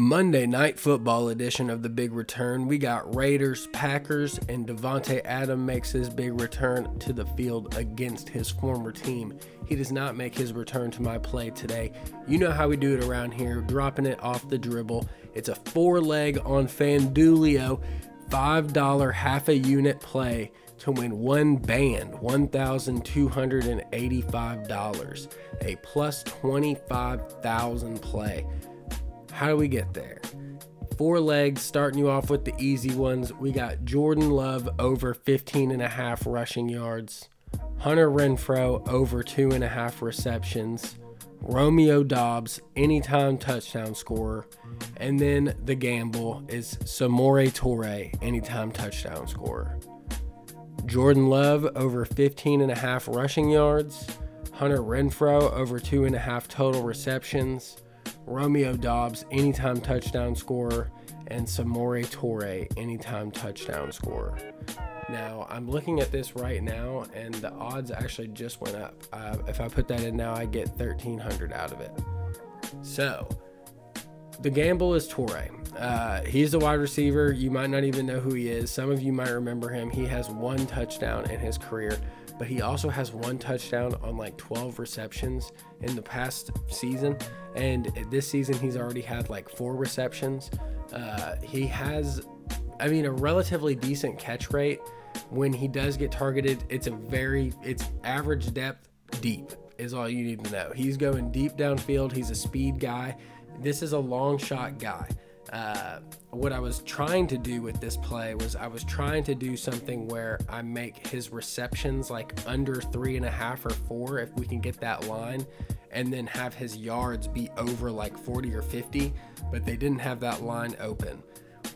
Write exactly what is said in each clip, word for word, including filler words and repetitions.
Monday Night Football edition of the big return, we got Raiders, Packers, and Devante Adams makes his big return to the field against his former team. He does not make his return to my play today. You know how we do it around here, dropping it off the dribble. It's a four leg on FanDuel, five dollars half a unit play to win one band, one thousand two hundred eighty-five dollars, a plus twenty-five thousand play. How do we get there? Four legs, starting you off with the easy ones. We got Jordan Love over fifteen and a half rushing yards, Hunter Renfro over two and a half receptions, Romeo Dobbs anytime touchdown scorer, and then the gamble is Samori Toure anytime touchdown scorer. Jordan Love over fifteen and a half rushing yards, Hunter Renfro over two and a half total receptions, Romeo Dobbs anytime touchdown scorer, and Samori Toure anytime touchdown scorer. Now I'm looking at this right now, and the odds actually just went up. Uh, if I put that in now, I get thirteen hundred out of it. So the gamble is Toure. Uh, he's a wide receiver. You might not even know who he is. Some of you might remember him. He has one touchdown in his career, but he also has one touchdown on like twelve receptions in the past season. And this season, he's already had like four receptions. Uh, he has, I mean, a relatively decent catch rate. When he does get targeted, it's a very, it's average depth deep is all you need to know. He's going deep downfield. He's a speed guy. This is a long shot guy. Uh, what I was trying to do with this play was I was trying to do something where I make his receptions like under three and a half or four, if we can get that line, and then have his yards be over like forty or fifty, but they didn't have that line open.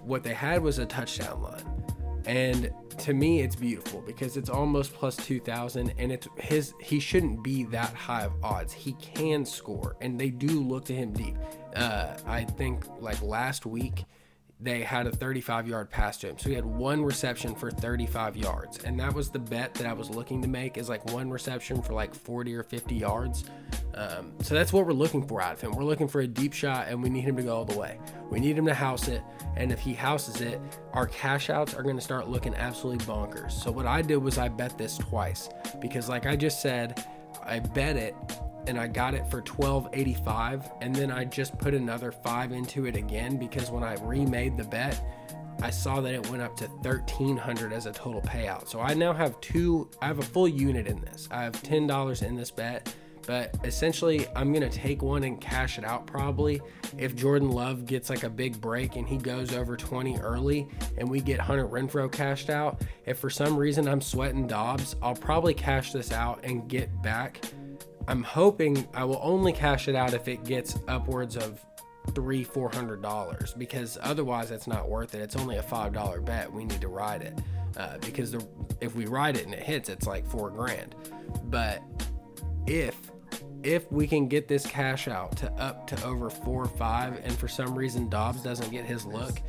What they had was a touchdown line. And to me, it's beautiful because it's almost plus two thousand, and it's his, he shouldn't be that high of odds. He can score, and they do look to him deep. Uh, I think like last week they had a thirty-five yard pass to him. So he had one reception for thirty-five yards. And that was the bet that I was looking to make, is like one reception for like forty or fifty yards. Um, so that's what we're looking for out of him. We're looking for a deep shot, and we need him to go all the way. We need him to house it. And if he houses it, our cash outs are going to start looking absolutely bonkers. So what I did was I bet this twice, because like I just said, I bet it and I got it for twelve eighty-five, and then I just put another five into it again, because when I remade the bet, I saw that it went up to thirteen hundred as a total payout. So I now have two, I have a full unit in this. I have ten dollars in this bet, but essentially I'm gonna take one and cash it out probably. If Jordan Love gets like a big break and he goes over twenty early and we get Hunter Renfro cashed out, if for some reason I'm sweating Dobbs, I'll probably cash this out and get back. I'm hoping I will only cash it out if it gets upwards of three, four hundred dollars, because otherwise it's not worth it. It's only a five dollar bet. We need to ride it uh, because the, if we ride it and it hits, it's like four grand. But if if we can get this cash out to up to over four or five, and for some reason Dobbs doesn't get his look,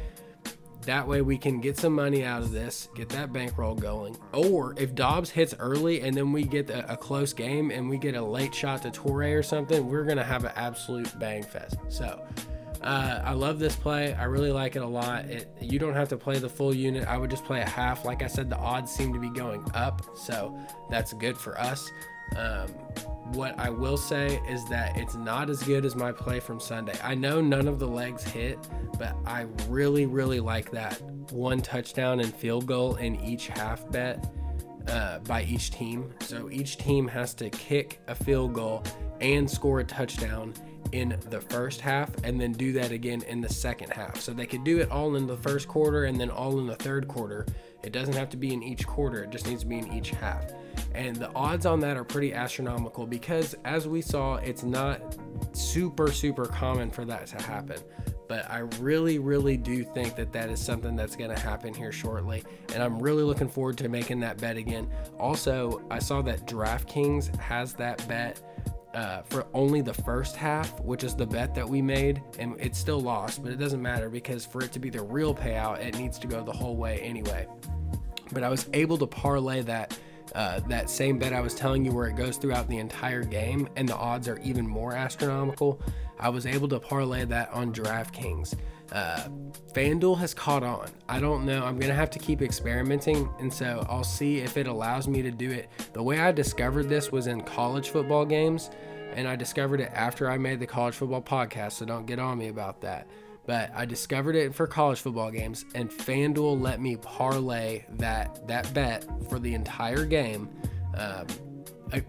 that way we can get some money out of this, get that bankroll going. Or if Dobbs hits early and then we get a, a close game and we get a late shot to Toure or something, we're going to have an absolute bang fest. So uh, I love this play. I really like it a lot. It, you don't have to play the full unit. I would just play a half. Like I said, the odds seem to be going up, so that's good for us. Um, what I will say is that it's not as good as my play from Sunday. I know none of the legs hit, but I really, really like that one touchdown and field goal in each half bet uh, by each team. So each team has to kick a field goal and score a touchdown in the first half, and then do that again in the second half. So they could do it all in the first quarter and then all in the third quarter. It doesn't have to be in each quarter. It just needs to be in each half. And the odds on that are pretty astronomical, because as we saw, it's not super, super common for that to happen. But I really, really do think that that is something that's going to happen here shortly. And I'm really looking forward to making that bet again. Also, I saw that DraftKings has that bet uh, for only the first half, which is the bet that we made. And it's still lost, but it doesn't matter, because for it to be the real payout, it needs to go the whole way anyway. But I was able to parlay that uh, that same bet I was telling you where it goes throughout the entire game and the odds are even more astronomical, I was able to parlay that on DraftKings. Uh, FanDuel has caught on. I don't know. I'm going to have to keep experimenting, and so I'll see if it allows me to do it. The way I discovered this was in college football games, and I discovered it after I made the college football podcast, so don't get on me about that. But I discovered it for college football games, and FanDuel let me parlay that that bet for the entire game um,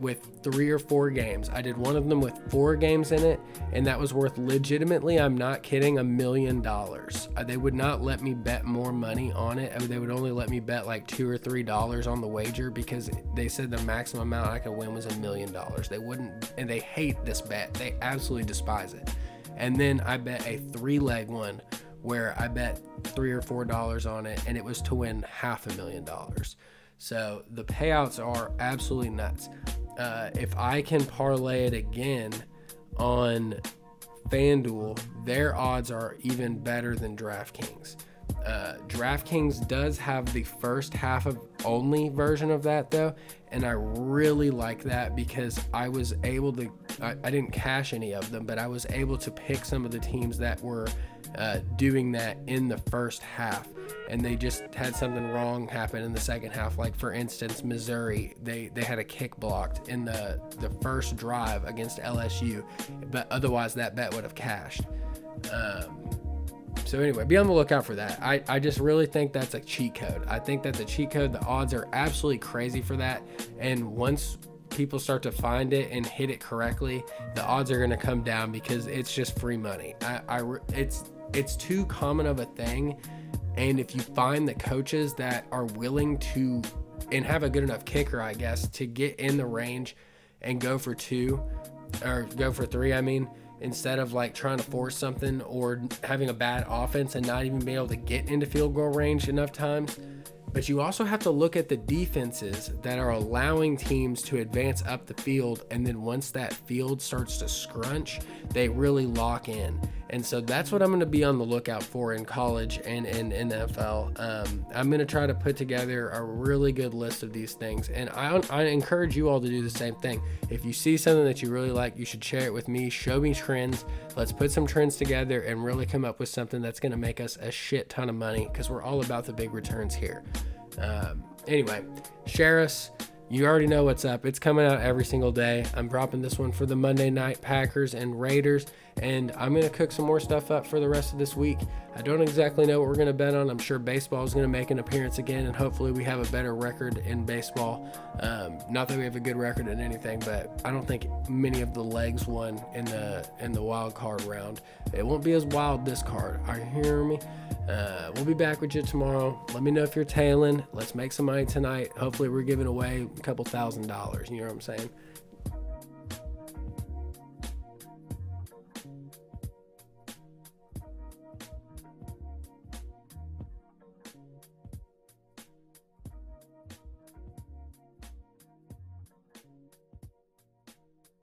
with three or four games. I did one of them with four games in it, and that was worth legitimately, I'm not kidding, a million dollars. They would not let me bet more money on it. I mean, they would only let me bet like two or three dollars on the wager because they said the maximum amount I could win was a million dollars. They wouldn't, and they hate this bet. They absolutely despise it. And then I bet a three leg one where I bet three or four dollars on it, and it was to win half a million dollars. So the payouts are absolutely nuts. Uh, if I can parlay it again on FanDuel, their odds are even better than DraftKings. Uh, DraftKings does have the first half of only version of that though, and I really like that because I was able to, I, I didn't cash any of them, but I was able to pick some of the teams that were uh, doing that in the first half, and they just had something wrong happen in the second half. Like for instance, Missouri, they they had a kick blocked in the the first drive against L S U, but otherwise that bet would have cashed. Um, So anyway, be on the lookout for that. I, I just really think that's a cheat code. I think that's a cheat code. The odds are absolutely crazy for that. And once people start to find it and hit it correctly, the odds are going to come down because it's just free money. I, I, it's, it's too common of a thing. And if you find the coaches that are willing to, and have a good enough kicker, I guess, to get in the range and go for two or go for three, I mean, instead of like trying to force something or having a bad offense and not even being able to get into field goal range enough times. But you also have to look at the defenses that are allowing teams to advance up the field. And then once that field starts to scrunch, they really lock in. And so that's what I'm going to be on the lookout for in college and in N F L. Um, I'm going to try to put together a really good list of these things. And I, I encourage you all to do the same thing. If you see something that you really like, you should share it with me. Show me trends. Let's put some trends together and really come up with something that's going to make us a shit ton of money because we're all about the big returns here. Um, anyway, share us. You already know what's up. It's coming out every single day. I'm dropping this one for the Monday night Packers and Raiders, and I'm going to cook some more stuff up for the rest of this week. I don't exactly know what we're going to bet on. I'm sure baseball is going to make an appearance again, and hopefully we have a better record in baseball. Um, not that we have a good record in anything, but I don't think many of the legs won in the in the wild card round. It won't be as wild this card. Are you hearing me? Uh, we'll be back with you tomorrow. Let me know if you're tailing. Let's make some money tonight. Hopefully we're giving away a couple thousand dollars. You know what I'm saying?